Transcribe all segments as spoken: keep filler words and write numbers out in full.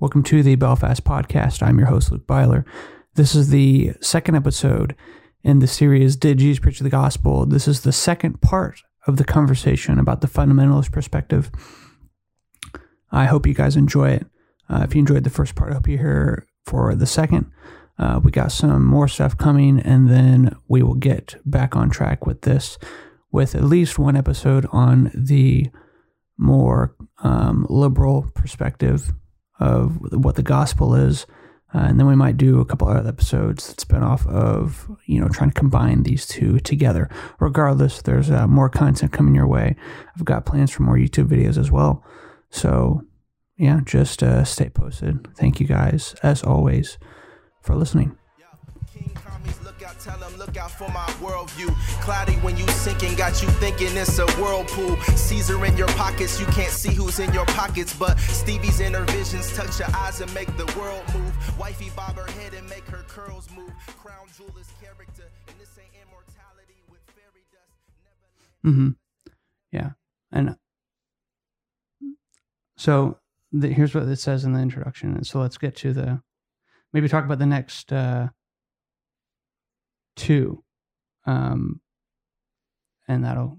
Welcome to the Belfast Podcast. I'm your host, Luke Byler. This is the second episode in the series, Did Jesus Preach the Gospel? This is the second part of the conversation about the fundamentalist perspective. I hope you guys enjoy it. Uh, if you enjoyed the first part, I hope you're here for the second. Uh, we got some more stuff coming, and then we will get back on track with this with at least one episode on the more um, liberal perspective of what the gospel is. Uh, and then we might do a couple other episodes that spin off of, you know, trying to combine these two together. Regardless, there's uh, more content coming your way. I've got plans for more YouTube videos as well. So, yeah, just uh, stay posted. Thank you guys, as always, for listening. Tell 'em look out for my worldview. Cloudy when you sinking, got you thinking it's a whirlpool. Caesar in your pockets, you can't see who's in your pockets, but Stevie's inner visions touch your eyes and make the world move. Wifey bob her head and make her curls move. Crown jewel is character, and this ain't immortality with fairy dust. Never... Mm-hmm. Yeah, and so the, here's what it says in the introduction. And so let's get to the maybe talk about the next. Uh, Two, um, and that'll,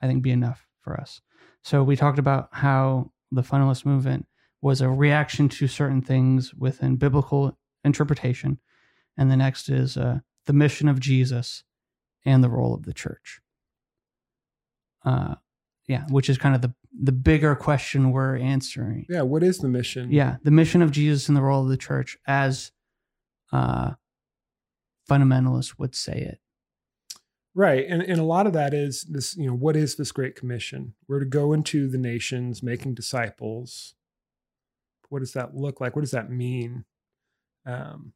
I think, be enough for us. So we talked about how the fundamentalist movement was a reaction to certain things within biblical interpretation, and the next is uh, the mission of Jesus and the role of the church. Uh, yeah, which is kind of the the bigger question we're answering. Yeah, what is the mission? Yeah, the mission of Jesus and the role of the church as. Uh, fundamentalists would say it. Right. And, and a lot of that is this, you know, what is this Great Commission? We're to go into the nations, making disciples. What does that look like? What does that mean? Um,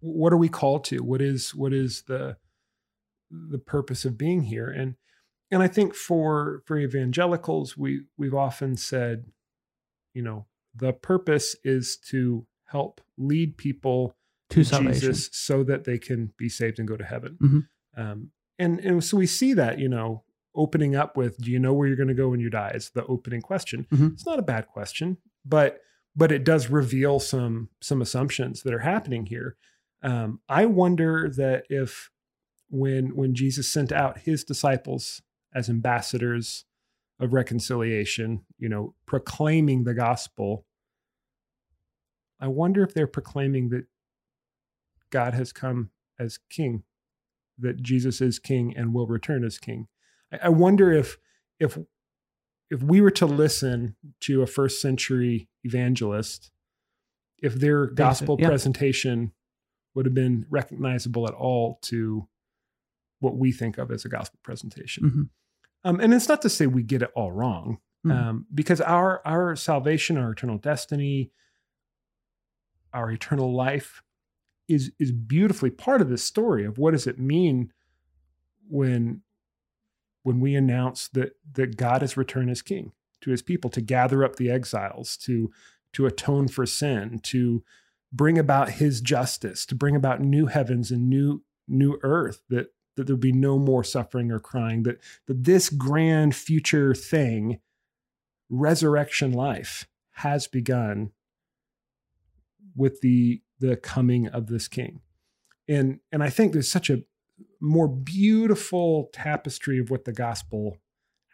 what are we called to? What is, what is the, the purpose of being here? And, and I think for, for evangelicals, we, we've often said, you know, the purpose is to help lead people to Jesus so that they can be saved and go to heaven. Mm-hmm. Um, and, and so we see that, you know, opening up with, do you know where you're going to go when you die? Is the opening question. Mm-hmm. It's not a bad question, but, but it does reveal some, some assumptions that are happening here. Um, I wonder that if, when, when Jesus sent out his disciples as ambassadors of reconciliation, you know, proclaiming the gospel, I wonder if they're proclaiming that God has come as king, that Jesus is king and will return as king. I, I wonder if, if, if we were to listen to a first century evangelist, if their gospel yeah. presentation would have been recognizable at all to what we think of as a gospel presentation. Mm-hmm. Um, and it's not to say we get it all wrong, mm-hmm. um, because our, our salvation, our eternal destiny, our eternal life, is is beautifully part of this story of what does it mean when when we announce that that God has returned as king to his people, to gather up the exiles, to to atone for sin, to bring about his justice, to bring about new heavens and new new earth, that that there'll be no more suffering or crying, that that this grand future thing, resurrection life, has begun with the the coming of this king. And, and I think there's such a more beautiful tapestry of what the gospel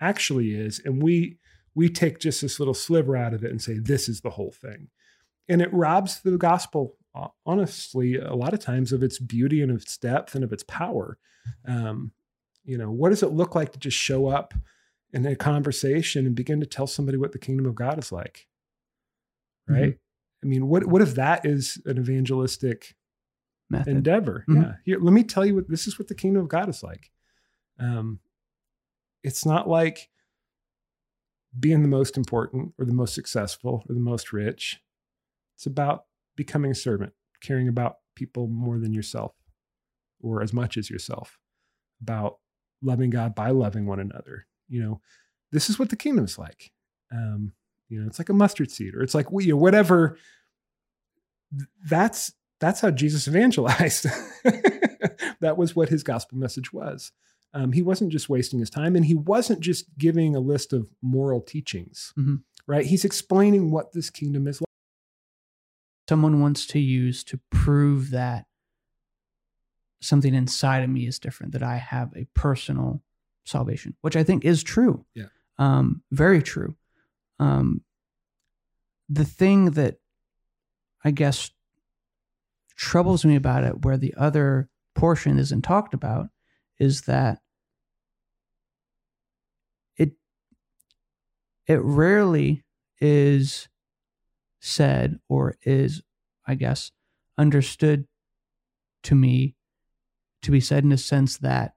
actually is. And we, we take just this little sliver out of it and say, this is the whole thing. And it robs the gospel, honestly, a lot of times of its beauty and of its depth and of its power. Um, you know, what does it look like to just show up in a conversation and begin to tell somebody what the kingdom of God is like? Right. Mm-hmm. I mean, what what if that is an evangelistic method, endeavor? Mm-hmm. Yeah. Here, let me tell you what, this is what the kingdom of God is like. Um, it's not like being the most important or the most successful or the most rich. It's about becoming a servant, caring about people more than yourself or as much as yourself, about loving God by loving one another. You know, this is what the kingdom is like. Um, You know, it's like a mustard seed, or it's like, you know, whatever. That's, that's how Jesus evangelized. That was what his gospel message was. Um, he wasn't just wasting his time, and he wasn't just giving a list of moral teachings, mm-hmm. right? He's explaining what this kingdom is like. someone wants to use to prove that something inside of me is different, that I have a personal salvation, which I think is true. Yeah. Um, very true. Um, the thing that I guess troubles me about it, where the other portion isn't talked about, is that it it rarely is said or is, I guess, understood to me to be said in a sense that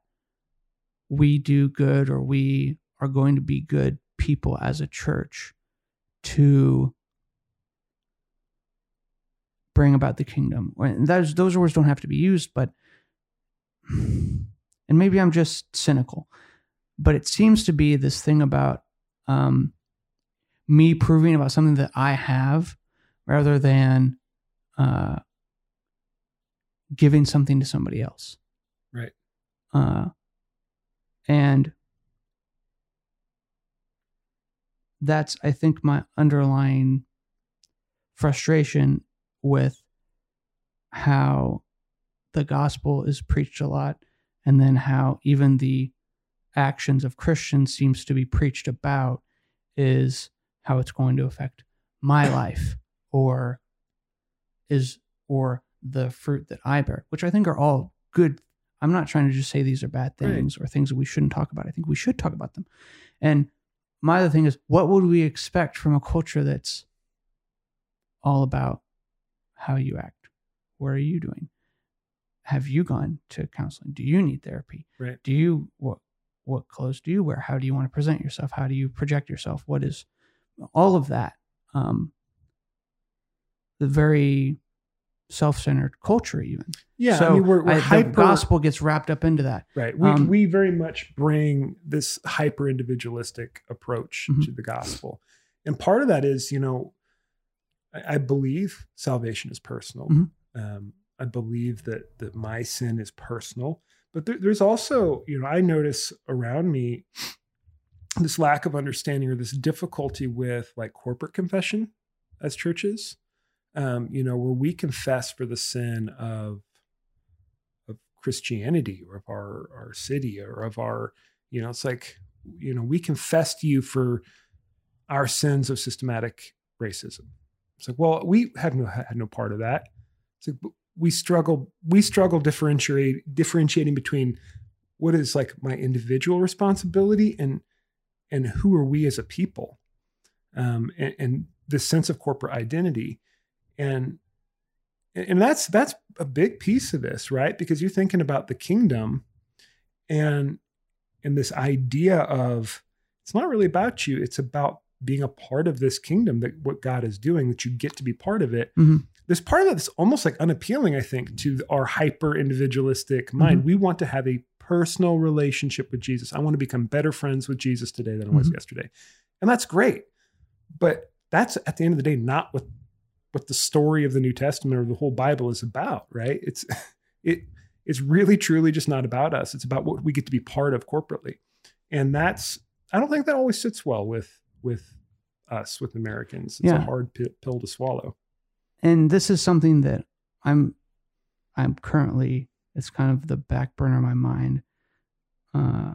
we do good or we are going to be good people as a church to bring about the kingdom. And those, those words don't have to be used, but, and maybe I'm just cynical, but it seems to be this thing about um, me proving about something that I have rather than uh, giving something to somebody else. Right. Uh, and that's, I think, my underlying frustration with how the gospel is preached a lot, and then how even the actions of Christians seems to be preached about is how it's going to affect my life or is or the fruit that I bear, which I think are all good. I'm not trying to just say these are bad things right. or things that we shouldn't talk about. I think we should talk about them. And my other thing is, what would we expect from a culture that's all about how you act? What are you doing? Have you gone to counseling? Do you need therapy? Right. Do you, what, what clothes do you wear? How do you want to present yourself? How do you project yourself? What is all of that? Um, the very self-centered culture even. Yeah. So I mean, we're, we're I, hyper, the gospel gets wrapped up into that. Right. We, um, we very much bring this hyper individualistic approach mm-hmm. to the gospel. And part of that is, you know, I, I believe salvation is personal. Mm-hmm. Um, I believe that that my sin is personal, but there, there's also, you know, I notice around me this lack of understanding or this difficulty with like corporate confession as churches, um, you know, where we confess for the sin of of Christianity or of our our city or of our, you know, it's like, you know, we confess to you for our sins of systematic racism. It's like, well, we have no had no part of that. It's like, but we struggle, we struggle differentiate, differentiating between what is like my individual responsibility and, and who are we as a people, um, and, and this sense of corporate identity. And, and that's, that's a big piece of this, right? Because you're thinking about the kingdom and, and this idea of, it's not really about you. It's about being a part of this kingdom, that what God is doing, that you get to be part of it. Mm-hmm. There's part of that that's almost like unappealing, I think, to our hyper individualistic mind. Mm-hmm. We want to have a personal relationship with Jesus. I want to become better friends with Jesus today than I was mm-hmm. yesterday. And that's great. But that's at the end of the day, not what, what the story of the New Testament or the whole Bible is about, right? It's, it, it's really truly just not about us. It's about what we get to be part of corporately. And that's, I don't think that always sits well with, with us, with Americans. It's yeah. a hard p- pill to swallow. And this is something that I'm, I'm currently, it's kind of the back burner of my mind uh,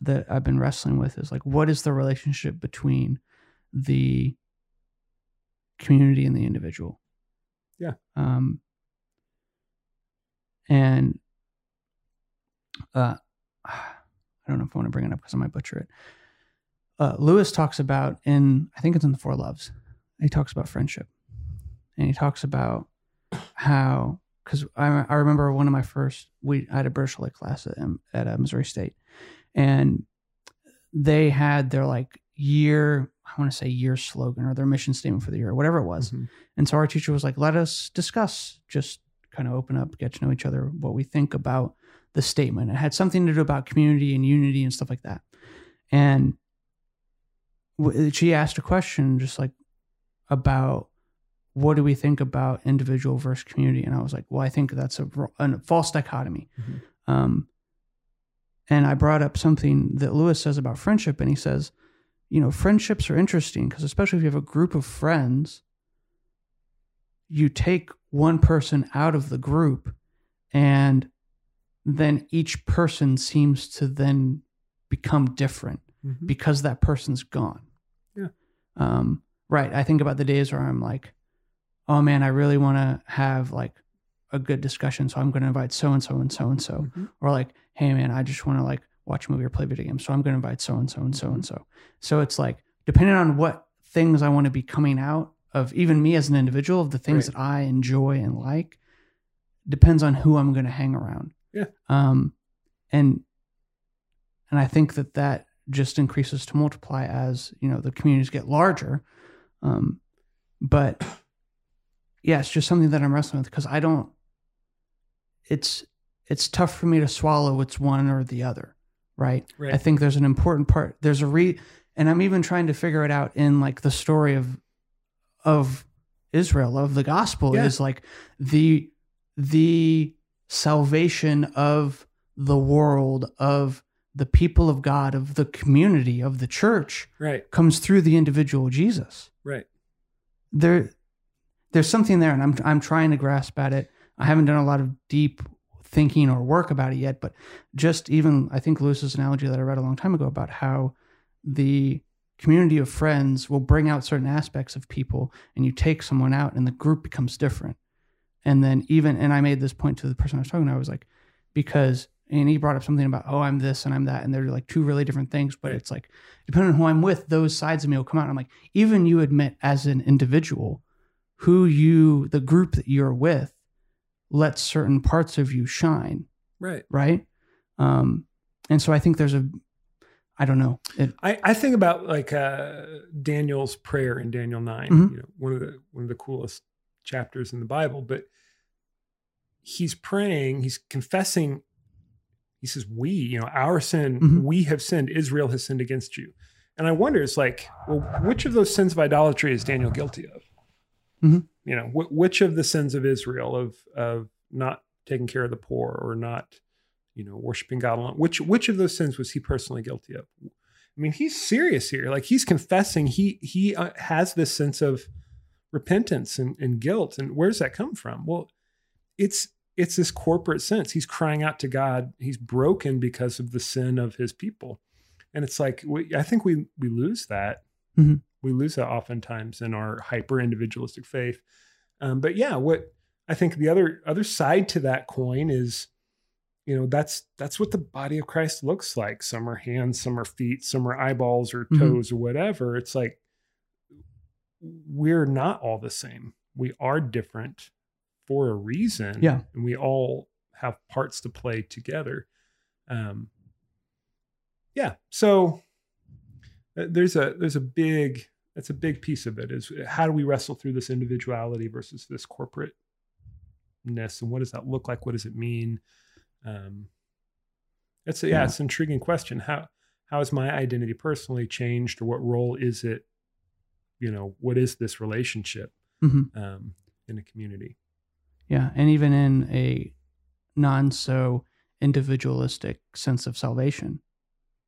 that I've been wrestling with, is like, what is the relationship between the community and the individual? Yeah. Um, and uh, I don't know if I want to bring it up because I might butcher it. Uh, Lewis talks about in, I think it's in The Four Loves, he talks about friendship. And he talks about how, because I, I remember one of my first, we I had a British Lit class at, at uh, Missouri State, and they had their like year, I want to say year slogan or their mission statement for the year, or whatever it was. Mm-hmm. And so our teacher was like, let us discuss, just kind of open up, get to know each other, what we think about the statement. It had something to do about community and unity and stuff like that. And w- she asked a question just like about, what do we think about individual versus community? And I was like, well, I think that's a, a false dichotomy. Mm-hmm. Um, and I brought up something that Lewis says about friendship. And he says, you know, friendships are interesting because especially if you have a group of friends, you take one person out of the group, and then each person seems to then become different mm-hmm. because that person's gone. Yeah. Um, right. I think about the days where I'm like, oh man, I really want to have like a good discussion. So I'm going to invite so-and-so and so-and-so mm-hmm. or like, hey man, I just want to like watch a movie or play video games. So I'm going to invite so-and-so and mm-hmm. so-and-so. So it's like, depending on what things I want to be coming out of, even me as an individual, of the things right. that I enjoy and like, depends on who I'm going to hang around. Yeah. Um, and, and I think that that just increases to multiply as, you know, the communities get larger. Um, but yeah, it's just something that I'm wrestling with, because I don't, it's, it's tough for me to swallow. It's one or the other. Right. Right. I think there's an important part. There's a re and I'm even trying to figure it out in like the story of, of Israel, of the gospel yeah. is like the, the salvation of the world, of the people of God, of the community, of the church right. comes through the individual Jesus. Right. There, there's something there, and I'm, I'm trying to grasp at it. I haven't done a lot of deep thinking or work about it yet, but just even, I think Lewis's analogy that I read a long time ago about how the community of friends will bring out certain aspects of people, and you take someone out and the group becomes different. And then even, and I made this point to the person I was talking to, I was like, because, and he brought up something about, oh, I'm this and I'm that. And they're like two really different things, but right. it's like, depending on who I'm with, those sides of me will come out. And I'm like, even you admit as an individual who you, the group that you're with, lets certain parts of you shine. Right. Right. Um, and so I think there's a, I don't know. It, I, I think about like uh, Daniel's prayer in Daniel nine, mm-hmm. you know, one of the, one of the coolest chapters in the Bible, but he's praying, he's confessing, he says, we, you know, our sin, mm-hmm. we have sinned, Israel has sinned against you. And I wonder, it's like, well, which of those sins of idolatry is Daniel guilty of? Mm-hmm. You know, wh- which of the sins of Israel of, of not taking care of the poor or not, you know, worshiping God alone, which, which of those sins was he personally guilty of? I mean, he's serious here. Like he's confessing, he, he uh, has this sense of repentance and, and guilt. And where does that come from? Well, it's, it's this corporate sense. He's crying out to God. He's broken because of the sin of his people. And it's like, we, I think we, we lose that. Mm-hmm. We lose that oftentimes in our hyper individualistic faith. Um, but yeah, what I think the other, other side to that coin is, you know, that's, that's what the body of Christ looks like. Some are hands, some are feet, some are eyeballs or toes mm-hmm. or whatever. It's like, we're not all the same. We are different for a reason. Yeah. And we all have parts to play together. Um, yeah. So there's a, there's a big, that's a big piece of it, is how do we wrestle through this individuality versus this corporateness? And what does that look like? What does it mean? Um, it's a, yeah, yeah, it's an intriguing question. How, how has my identity personally changed, or what role is it? You know, what is this relationship mm-hmm. um, in a community? Yeah. And even in a non so individualistic sense of salvation,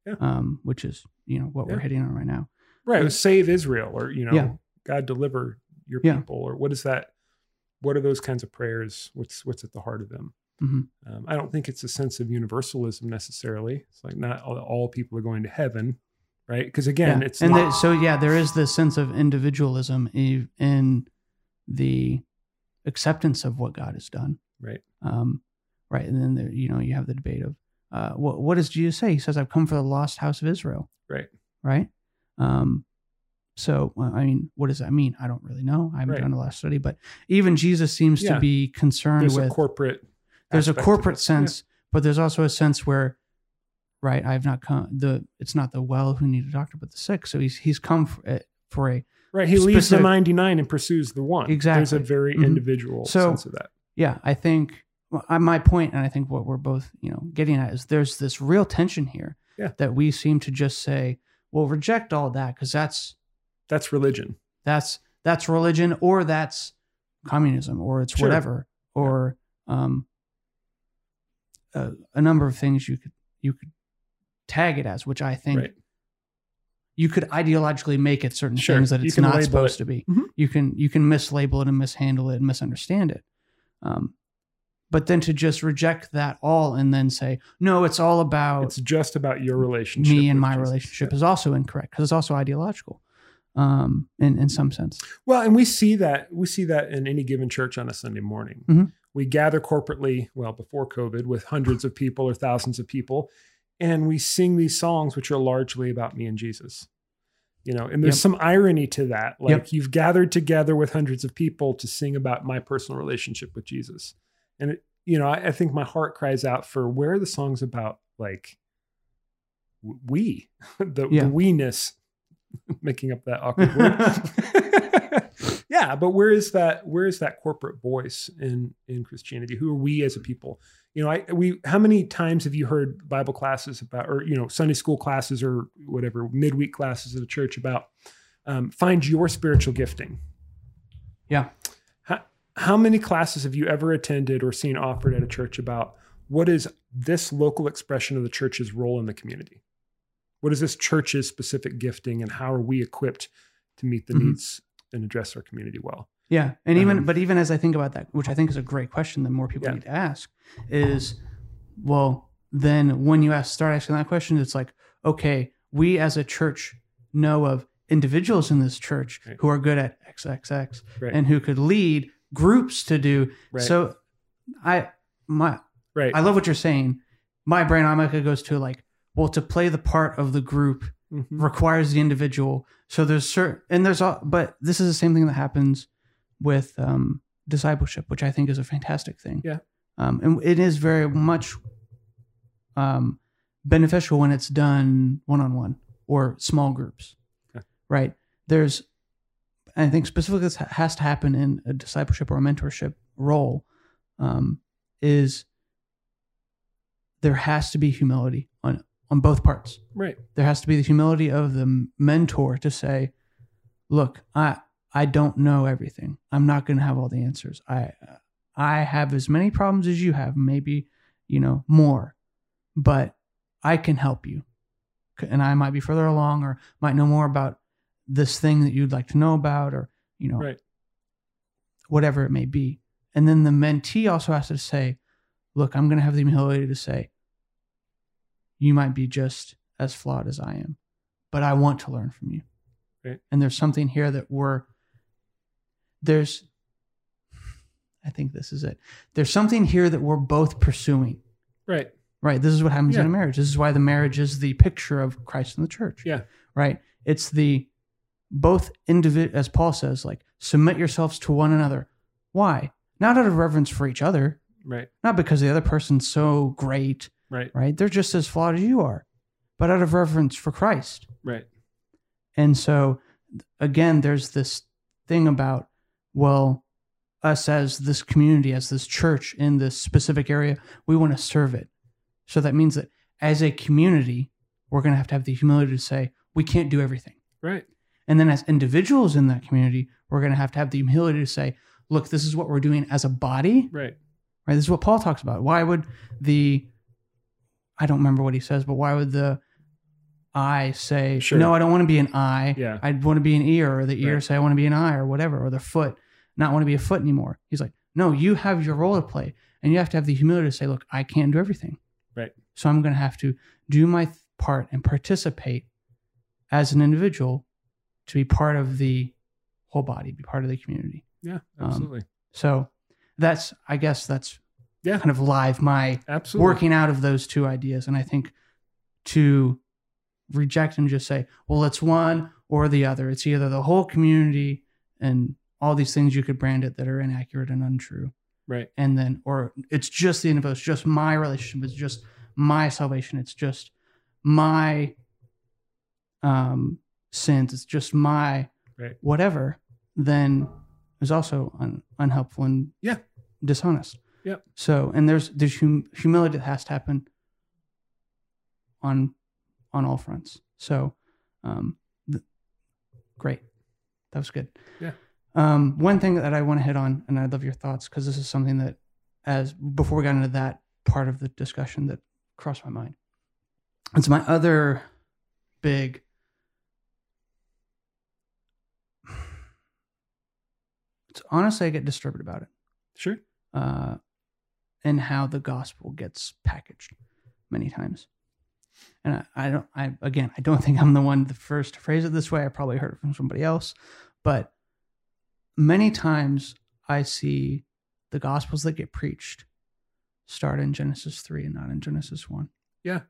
yeah. um, which is, you know, what yeah. we're hitting on right now. Right. It was save Israel, or, you know, yeah. God deliver your yeah. people, or what is that? What are those kinds of prayers? What's, what's at the heart of them? Mm-hmm. Um, I don't think it's a sense of universalism necessarily. It's like not all, all people are going to heaven. Right. Because again, yeah. it's. And not- the, so, yeah, there is this sense of individualism in the acceptance of what God has done. Right. Um, right. And then, there, you know, you have the debate of uh, what, what does Jesus say? He says, I've come for the lost house of Israel. Right. Right. Um, so, well, I mean, what does that mean? I don't really know. I haven't right. done a lot of study, but even Jesus seems yeah. to be concerned there's with a corporate. There's a corporate sense, yeah. but there's also a sense where. Right, I have not come. The it's not the well who need a doctor, but the sick. So he's he's come for, uh, for a right. He specific, leaves the ninety-nine and pursues the one. Exactly, there's a very mm-hmm. individual so, sense of that. Yeah, I think well, my point, and I think what we're both you know getting at is there's this real tension here yeah. that we seem to just say, well, reject all that because that's that's religion. That's that's religion, or that's communism, or it's sure. whatever, or um, a, a number of things you could you could. tag it as, which I think right. you could ideologically make it certain sure. things that it's not supposed it. to be. Mm-hmm. You can you can mislabel it and mishandle it and misunderstand it. Um, but then to just reject that all and then say, no, it's all about... It's just about your relationship. Me and my Jesus. relationship yeah. is also incorrect because it's also ideological um, in, in some sense. Well, and we see that we see that in any given church on a Sunday morning. Mm-hmm. We gather corporately, well, before COVID, with hundreds of people or thousands of people, and we sing these songs, which are largely about me and Jesus. You know, and there's yep. some irony to that. Like yep. you've gathered together with hundreds of people to sing about my personal relationship with Jesus. And, it, you know, I, I think my heart cries out for where are the songs about like we, the, yeah. the we-ness, making up that awkward word. yeah. But where is that, where is that corporate voice in, in Christianity? Who are we as a people? You know, I, we, how many times have you heard Bible classes about, or, you know, Sunday school classes or whatever, midweek classes at a church about, um, find your spiritual gifting. Yeah. How, how many classes have you ever attended or seen offered at a church about what is this local expression of the church's role in the community? What is this church's specific gifting and how are we equipped to meet the mm-hmm. needs and address our community well? Yeah. And even, um, but even as I think about that, which I think is a great question that more people yeah. need to ask is, well, then when you ask, start asking that question, it's like, okay, we as a church know of individuals in this church right. who are good at X X X right. and who could lead groups to do. Right. So I, my, right. I love what you're saying. My brain automatically goes to like, well, to play the part of the group mm-hmm. requires the individual. So there's certain, and there's all, but this is the same thing that happens with um, discipleship, which I think is a fantastic thing. Yeah. Um, and it is very much um, beneficial when it's done one-on-one or small groups, okay. right? There's, I think specifically this has to happen in a discipleship or a mentorship role, um, is there has to be humility on on both parts. Right. There has to be the humility of the mentor to say, look, I, I don't know everything. I'm not going to have all the answers. I I have as many problems as you have, maybe, you know, more, but I can help you. And I might be further along or might know more about this thing that you'd like to know about or, you know, right. whatever it may be. And then the mentee also has to say, look, I'm going to have the humility to say, you might be just as flawed as I am, but I want to learn from you. Right. And there's something here that we're, There's, I think this is it. There's something here that we're both pursuing. Right. Right. This is what happens yeah. in a marriage. This is why the marriage is the picture of Christ and the church. Yeah. Right. It's the both individual, as Paul says, like submit yourselves to one another. Why? Not out of reverence for each other. Right. Not because the other person's so great. Right. Right. They're just as flawed as you are, but out of reverence for Christ. Right. And so again, there's this thing about, well, us as this community, as this church in this specific area, we want to serve it. So that means that as a community, we're going to have to have the humility to say, we can't do everything. Right. And then as individuals in that community, we're going to have to have the humility to say, look, this is what we're doing as a body. Right. Right. This is what Paul talks about. Why would the, I don't remember what he says, but why would the I say, sure. no, I don't want to be an I. Yeah. I want to be an ear, or the ear right. say, I want to be an eye or whatever, or the foot. Not want to be a foot anymore. He's like, no, you have your role to play and you have to have the humility to say, look, I can't do everything. Right. So I'm going to have to do my th- part and participate as an individual to be part of the whole body, be part of the community. Yeah, absolutely. Um, so that's, I guess that's yeah. kind of live my absolutely. working out of those two ideas. And I think to reject and just say, well, it's one or the other. It's either the whole community and all these things you could brand it that are inaccurate and untrue. Right. And then, or it's just the universe, just my relationship. It's just my salvation. It's just my um, sins. It's just my right. whatever. Then is also un- unhelpful and yeah. dishonest. Yeah. So, and there's, there's hum- humility that has to happen on, on all fronts. So um, th- great. That was good. Yeah. Um, one thing that I want to hit on, and I'd love your thoughts, because this is something that, as before we got into that part of the discussion, that crossed my mind. It's my other big honestly, I get disturbed about it. Sure. Uh, and how the gospel gets packaged many times. And I, I don't, I, again, I don't think I'm the one, the first to phrase it this way. I probably heard it from somebody else, but many times I see the gospels that get preached start in Genesis three and not in Genesis one. Yeah.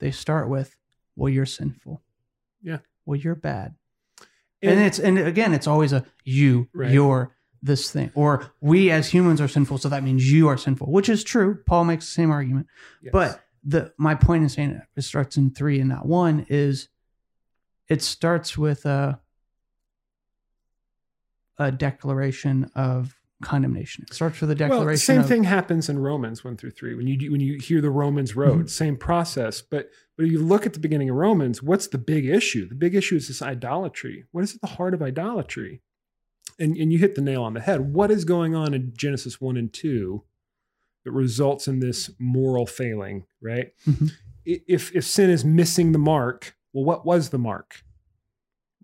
They start with, well, you're sinful. Yeah. Well, you're bad. And, and it's, and again, it's always a you, right. You're this thing, or we as humans are sinful. So that means you are sinful, which is true. Paul makes the same argument, yes. But the, my point in saying it, it starts in three and not one is it starts with a, a declaration of condemnation. It starts with a declaration. Well, the same of, thing happens in Romans one through three. When you do, when you hear the Romans road, mm-hmm. same process, but when you look at the beginning of Romans, what's the big issue? The big issue is this idolatry. What is at the heart of idolatry? And, and you hit the nail on the head. What is going on in Genesis one and two that results in this moral failing, right? Mm-hmm. If, if sin is missing the mark, well, what was the mark?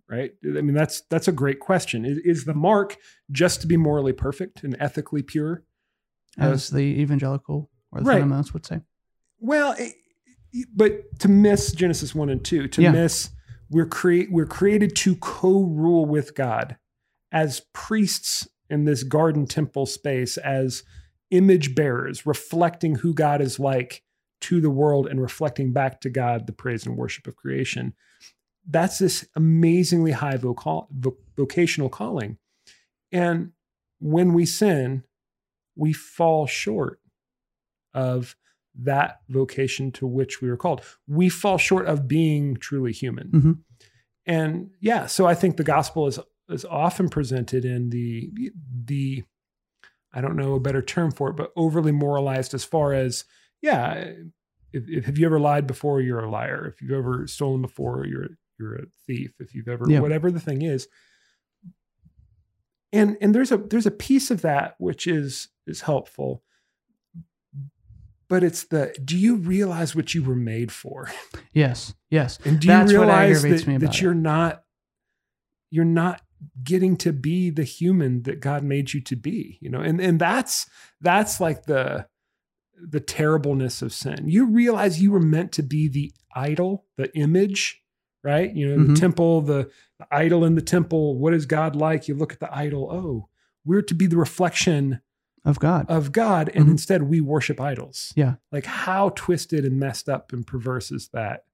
Right? I mean, that's, that's a great question. Is, is the mark just to be morally perfect and ethically pure? As uh, the evangelical or the right. fundamentalists would say. Well, it, but to miss Genesis one and two, to yeah. miss, we're crea- we're created to co-rule with God as priests in this garden temple space, as image bearers, reflecting who God is like to the world and reflecting back to God the praise and worship of creation. That's this amazingly high vocal, vocational calling. And when we sin, we fall short of that vocation to which we were called. We fall short of being truly human. Mm-hmm. And yeah, so I think the gospel is is often presented in the, the I don't know a better term for it, but overly moralized as far as, yeah, if, if, have you ever lied before? You're a liar. If you've ever stolen before, you're you're a thief. If you've ever, yeah. whatever the thing is. And, and there's a, there's a piece of that, which is, is helpful, but it's the, do you realize what you were made for? Yes. Yes. And do That's you realize that, me that you're it. not, you're not getting to be the human that God made you to be, you know? And, and that's, that's like the, the terribleness of sin. You realize you were meant to be the idol, the image, right? You know, mm-hmm. the temple, the, the idol in the temple. What is God like? You look at the idol. Oh, we're to be the reflection of God, of God. And mm-hmm. instead we worship idols. Yeah. Like how twisted and messed up and perverse is that?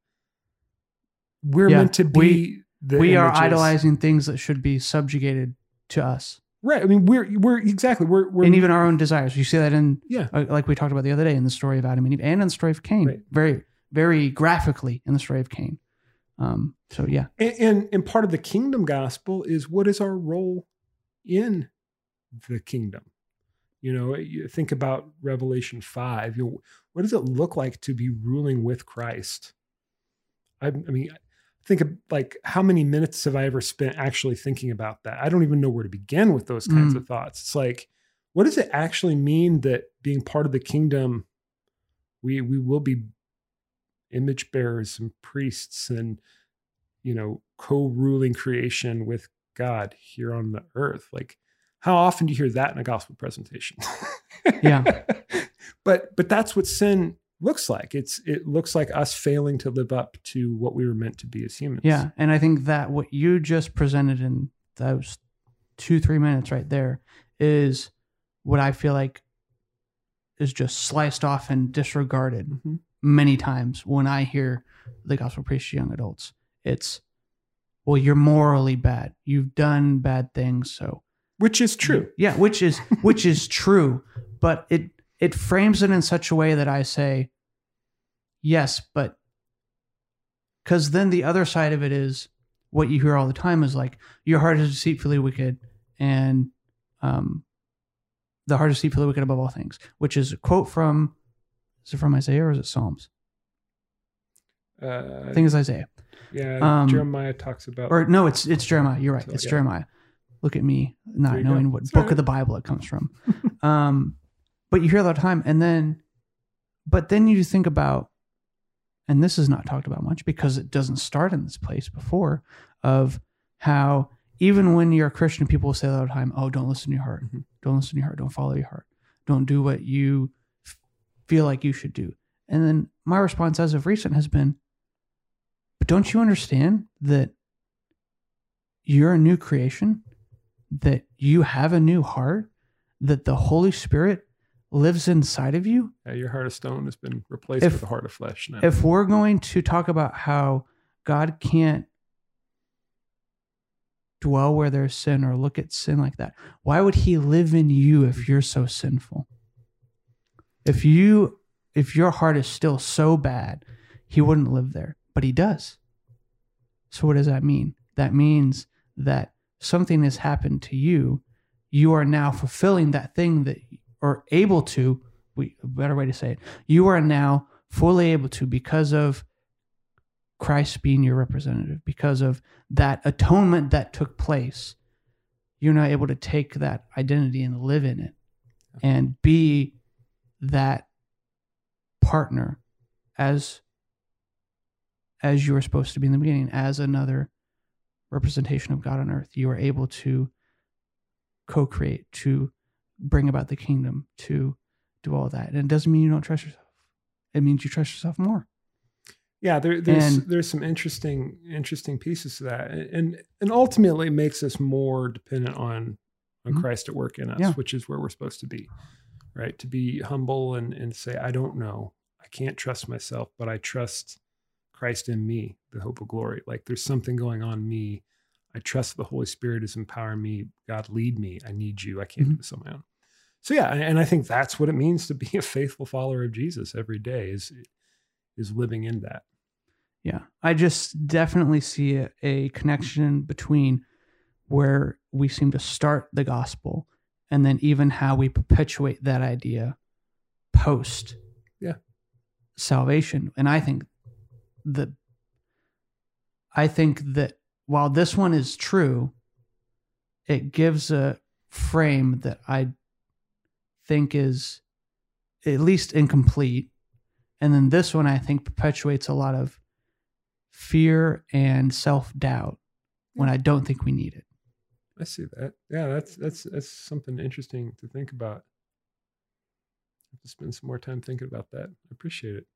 We're yeah. meant to be we, the We images. Are idolizing things that should be subjugated to us. Right. I mean, we're, we're exactly, we're, we're, and even our own desires. You see that in, yeah. like we talked about the other day in the story of Adam and Eve and in the story of Cain, right. very, very graphically in the story of Cain. Um, so yeah. And, and, and part of the kingdom gospel is what is our role in the kingdom? You know, you think about Revelation five, you know, what does it look like to be ruling with Christ? I, I mean, think of like how many minutes have I ever spent actually thinking about that? I don't even know where to begin with those kinds mm. of thoughts. It's like, what does it actually mean that being part of the kingdom, we, we will be image bearers and priests and, you know, co-ruling creation with God here on the earth? Like how often do you hear that in a gospel presentation? Yeah. But, but that's what sin looks like. It's, it looks like us failing to live up to what we were meant to be as humans. Yeah. And I think that what you just presented in those two, three minutes right there is what I feel like is just sliced off and disregarded mm-hmm. many times when I hear the gospel preached to young adults. It's, well, you're morally bad. You've done bad things. So, which is true. Yeah. Which is, which is true, but it, it frames it in such a way that I say, yes, but because then the other side of it is what you hear all the time is like, your heart is deceitfully wicked and um, the heart is deceitfully wicked above all things, which is a quote from, is it from Isaiah or is it Psalms? Uh, I think it's Isaiah. Yeah, um, Jeremiah talks about... Or no, it's it's Jeremiah. You're right. So, it's yeah. Jeremiah. Look at me not knowing go. what Sorry. book of the Bible it comes from. Um But you hear that all the time. And then, but then you think about, and this is not talked about much because it doesn't start in this place before, of how even when you're a Christian, people will say that all the time, oh, don't listen to your heart. Mm-hmm. Don't listen to your heart. Don't follow your heart. Don't do what you f- feel like you should do. And then my response as of recent has been, but don't you understand that you're a new creation, that you have a new heart, that the Holy Spirit lives inside of you? Yeah, your heart of stone has been replaced if, with a heart of flesh now. If we're going to talk about how God can't dwell where there's sin or look at sin like that, why would he live in you if you're so sinful? If you, if your heart is still so bad, he wouldn't live there, but he does. So what does that mean? That means that something has happened to you. You are now fulfilling that thing that, or able to, we, a better way to say it, you are now fully able to, because of Christ being your representative, because of that atonement that took place, you're now able to take that identity and live in it and be that partner as, as you were supposed to be in the beginning, as another representation of God on earth. You are able to co-create, to bring about the kingdom, to do all that. And it doesn't mean you don't trust yourself. It means you trust yourself more. Yeah, there, there's and, there's some interesting interesting pieces to that, and and ultimately makes us more dependent on on mm-hmm. Christ at work in us, yeah. which is where we're supposed to be, right? To be humble and and say, I don't know, I can't trust myself, but I trust Christ in me, the hope of glory. Like there's something going on in me. I trust the Holy Spirit is empowering me. God, lead me. I need you. I can't mm-hmm. do this on my own. So yeah, and I think that's what it means to be a faithful follower of Jesus every day, is is living in that. Yeah, I just definitely see a, a connection between where we seem to start the gospel and then even how we perpetuate that idea post yeah. salvation. And I think that I think that while this one is true, it gives a frame that I think is at least incomplete. And then this one, I think, perpetuates a lot of fear and self-doubt when I don't think we need it. I see that. Yeah, that's that's that's something interesting to think about. I have to spend some more time thinking about that. I appreciate it.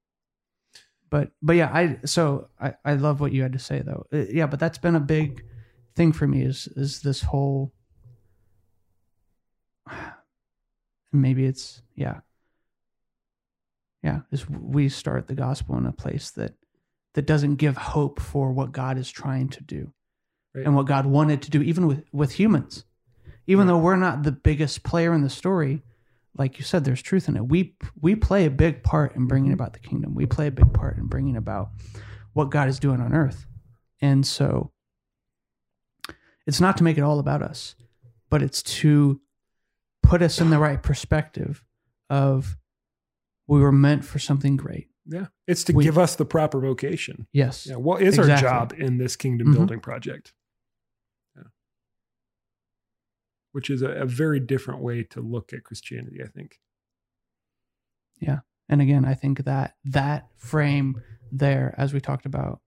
But but yeah, I so I, I love what you had to say though. Uh, yeah, but that's been a big thing for me, is is this whole, maybe it's yeah. Yeah, is we start the gospel in a place that that doesn't give hope for what God is trying to do, right. and what God wanted to do, even with, with humans. Even right. though we're not the biggest player in the story, like you said, there's truth in it. We we play a big part in bringing about the kingdom. We play a big part in bringing about what God is doing on earth. And so it's not to make it all about us, but it's to put us in the right perspective of we were meant for something great. Yeah. It's to we, give us the proper vocation. Yes. Yeah. What is exactly. our job in this kingdom mm-hmm. building project? Yeah. Which is a, a very different way to look at Christianity, I think. Yeah. And again, I think that that frame there, as we talked about,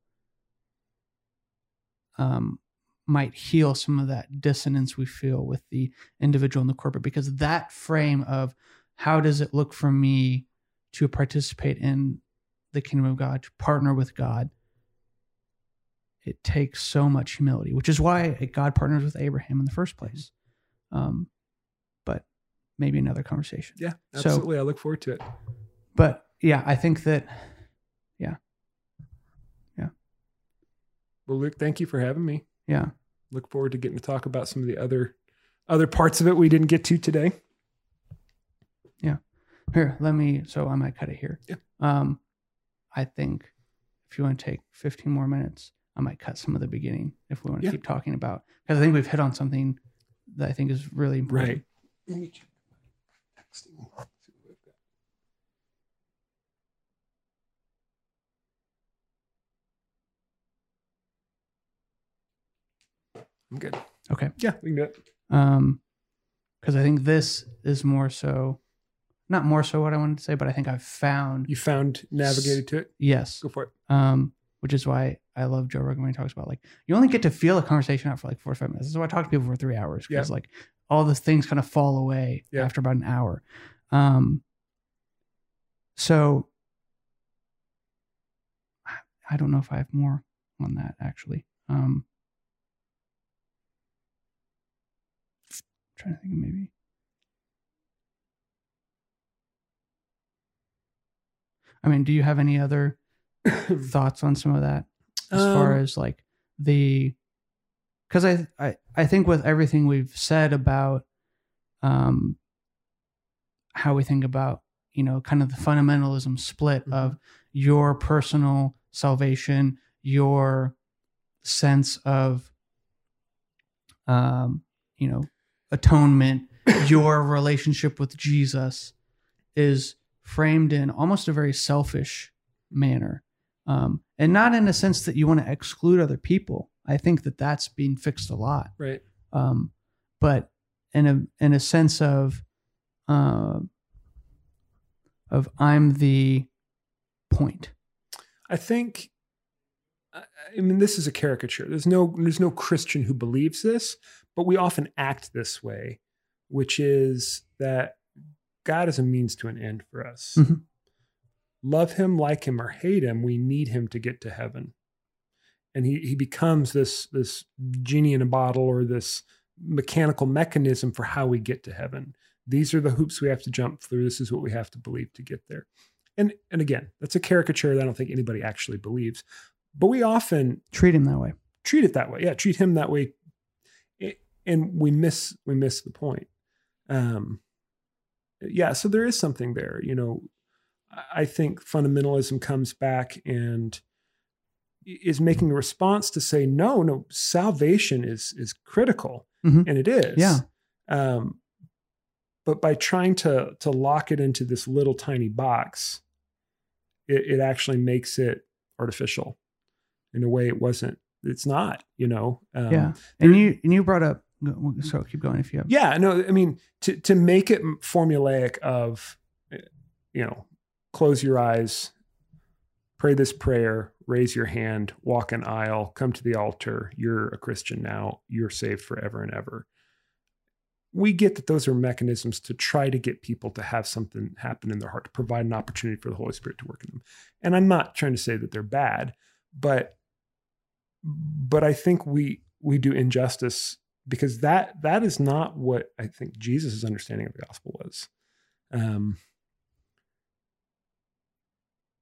um, might heal some of that dissonance we feel with the individual and the corporate, because that frame of how does it look for me to participate in the kingdom of God, to partner with God, it takes so much humility, which is why God partners with Abraham in the first place. Um, but maybe another conversation. Yeah, absolutely. So, I look forward to it. But yeah, I think that, yeah. Yeah. Well, Luke, thank you for having me. Yeah. Look forward to getting to talk about some of the other, other parts of it we didn't get to today. Yeah. Here, let me, so I might cut it here. Yeah. Um, I think if you want to take fifteen more minutes, I might cut some of the beginning if we want to yeah. keep talking about, because I think we've hit on something that I think is really important. Right. Let me check my texting. I'm good. Okay. Yeah, we can do it. Um, because I think this is more so... Not more so what I wanted to say, but I think I've found... You found, navigated to it? Yes. Go for it. Um, which is why I love Joe Rogan when he talks about, like, you only get to feel a conversation out for like four or five minutes. This is why I talk to people for three hours because yeah. like all the things kind of fall away yeah. after about an hour. Um, so I, I don't know if I have more on that actually. Um, I'm trying to think of maybe. I mean, do you have any other thoughts on some of that as um, far as like the, cause I, I, I think with everything we've said about, um, how we think about, you know, kind of the fundamentalism split mm-hmm. of your personal salvation, your sense of, um, you know, atonement, your relationship with Jesus is framed in almost a very selfish manner. Um, and not in a sense that you want to exclude other people. I think that that's being fixed a lot. Right. Um, but in a, in a sense of, uh, of I'm the point. I think, I mean, this is a caricature. There's no, there's no Christian who believes this, but we often act this way, which is that God is a means to an end for us. Mm-hmm. Love him, like him, or hate him, we need him to get to heaven. And he he becomes this, this genie in a bottle or this mechanical mechanism for how we get to heaven. These are the hoops we have to jump through. This is what we have to believe to get there. And and again, that's a caricature that I don't think anybody actually believes. But we often... Treat him that way. Treat it that way. Yeah, treat him that way. It, and we miss we miss the point. Um, yeah, so there is something there, you know. I think fundamentalism comes back and is making a response to say, no, no, salvation is, is critical. Mm-hmm. And it is. Yeah. Um, but by trying to, to lock it into this little tiny box, it, it actually makes it artificial in a way it wasn't, it's not, you know? Um, yeah. And you, and you brought up, so keep going if you have. Yeah, no, I mean, to, to make it formulaic of, you know, close your eyes, pray this prayer, raise your hand, walk an aisle, come to the altar. You're a Christian now. You're saved forever and ever. We get that those are mechanisms to try to get people to have something happen in their heart, to provide an opportunity for the Holy Spirit to work in them. And I'm not trying to say that they're bad, but but I think we we do injustice because that that is not what I think Jesus' understanding of the gospel was. Um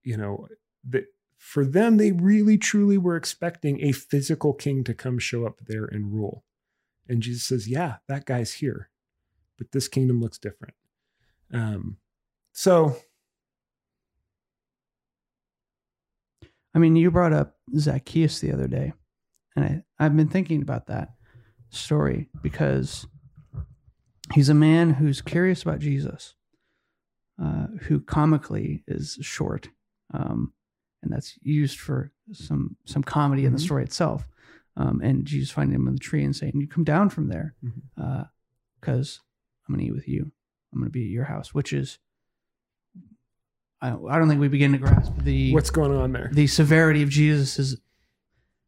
You know, that for them, they really, truly were expecting a physical king to come show up there and rule. And Jesus says, yeah, that guy's here, but this kingdom looks different. Um, so. I mean, you brought up Zacchaeus the other day, and I, I've been thinking about that story because he's a man who's curious about Jesus, uh, who comically is short. Um, and that's used for some, some comedy mm-hmm. in the story itself. Um, and Jesus finding him in the tree and saying, you come down from there, mm-hmm. uh, cause I'm going to eat with you. I'm going to be at your house, which is, I don't, I don't think we begin to grasp the, what's going on there, the severity of Jesus's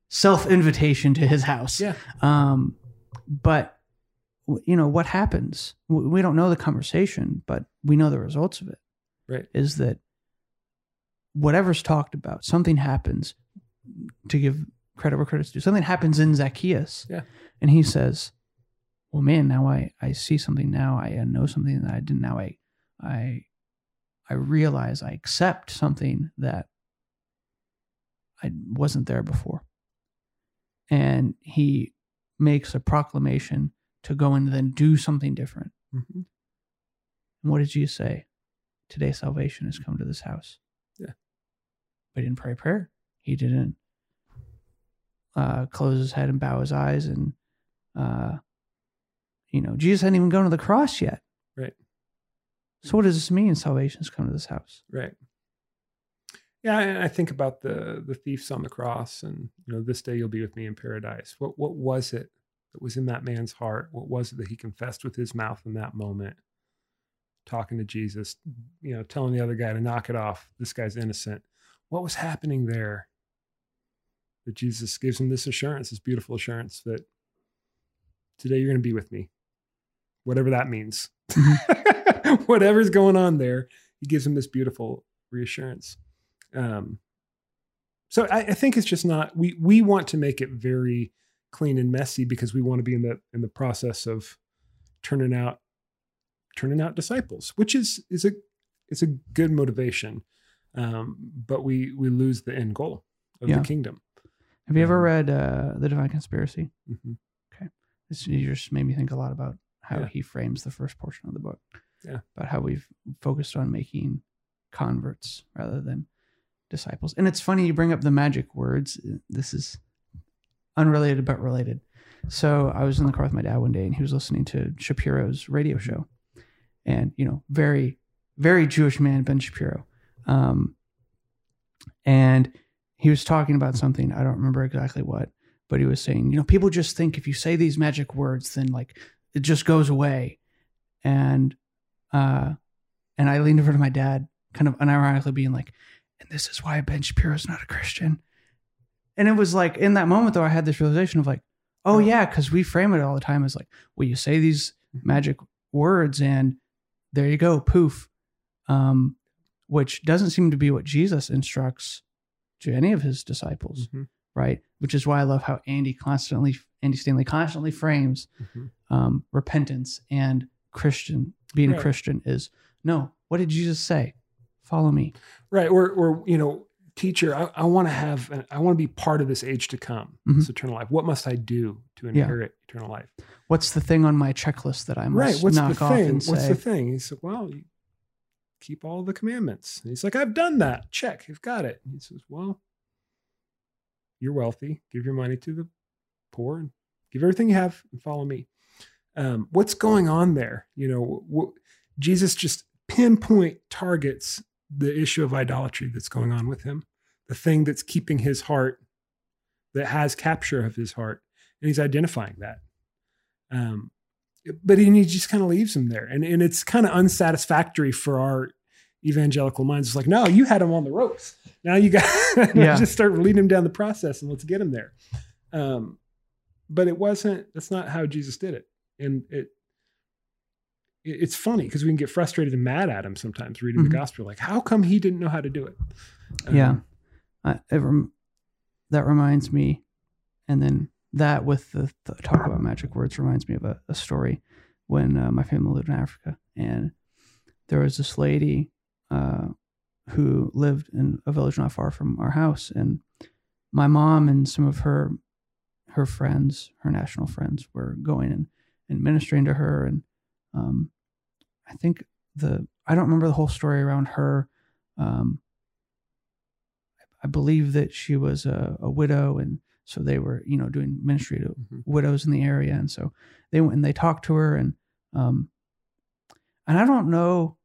self-invitation to his house. Yeah. Um, but you know, what happens, we don't know the conversation, but we know the results of it. Right. Is that, whatever's talked about, something happens, to give credit where credit's due. Something happens in Zacchaeus. Yeah. And he says, well, man, now I, I see something now. I know something that I didn't. Now I, I, I realize I accept something that I wasn't there before. And he makes a proclamation to go and then do something different. Mm-hmm. And what did Jesus say? Today, salvation has come to this house. He didn't pray prayer. He didn't uh, close his head and bow his eyes. And, uh, you know, Jesus hadn't even gone to the cross yet. Right. So what does this mean? Salvation's come to this house. Right. Yeah. And I think about the, the thieves on the cross and, you know, this day you'll be with me in paradise. What, what was it that was in that man's heart? What was it that he confessed with his mouth in that moment? Talking to Jesus, you know, telling the other guy to knock it off. This guy's innocent. What was happening there But Jesus gives him this assurance, this beautiful assurance that today you're going to be with me, whatever that means. Whatever's going on there, he gives him this beautiful reassurance. Um, so I, I think it's just not, we, we want to make it very clean and messy because we want to be in the, in the process of turning out, turning out disciples, which is, is a, it's a good motivation. Um, but we, we lose the end goal of yeah. the kingdom. Have you ever read uh, The Divine Conspiracy? Mm-hmm. Okay. This you just made me think a lot about how yeah. he frames the first portion of the book. Yeah. About how we've focused on making converts rather than disciples. And it's funny you bring up the magic words. This is unrelated but related. So I was in the car with my dad one day and he was listening to Shapiro's radio show. And, you know, very, very Jewish man, Ben Shapiro. Um, and... He was talking about something, I don't remember exactly what, but he was saying, you know, people just think if you say these magic words, then like it just goes away. And uh, and I leaned over to my dad, kind of unironically being like, and this is why Ben Shapiro's not a Christian. And it was like, in that moment though, I had this realization of like, oh yeah, because we frame it all the time as like, well, you say these magic words and there you go, poof. Um, which doesn't seem to be what Jesus instructs to any of his disciples, mm-hmm. right? Which is why I love how Andy constantly, Andy Stanley constantly frames mm-hmm. um, repentance and Christian, being right. a Christian is, no, what did Jesus say? Follow me. Right, or, or you know, teacher, I, I wanna have, I wanna be part of this age to come, mm-hmm. this eternal life. What must I do to inherit yeah. eternal life? What's the thing on my checklist that I must right. What's knock the off thing? And say? What's the thing? He said, well, you, keep all the commandments. And he's like, I've done that. Check. You've got it. And he says, well, you're wealthy. Give your money to the poor and give everything you have and follow me. Um, what's going on there? You know, what, Jesus just pinpoint targets the issue of idolatry that's going on with him, the thing that's keeping his heart, that has capture of his heart. And he's identifying that. Um, But he just kind of leaves him there. And and it's kind of unsatisfactory for our evangelical minds. It's like, no, you had him on the ropes. Now you got yeah. just start leading him down the process and let's get him there. Um, but it wasn't, that's not how Jesus did it. And it, it it's funny because we can get frustrated and mad at him sometimes reading mm-hmm. the gospel. Like, how come he didn't know how to do it? Um, yeah. I, it rem- that reminds me. And then that with the, the talk about magic words reminds me of a, a story when uh, my family lived in Africa, and there was this lady uh, who lived in a village not far from our house. And my mom and some of her, her friends, her national friends were going and, and ministering to her. And um, I think the, I don't remember the whole story around her. Um, I, I believe that she was a, a widow, and so they were, you know, doing ministry to mm-hmm. widows in the area. And so they went and they talked to her. And um, and I don't know,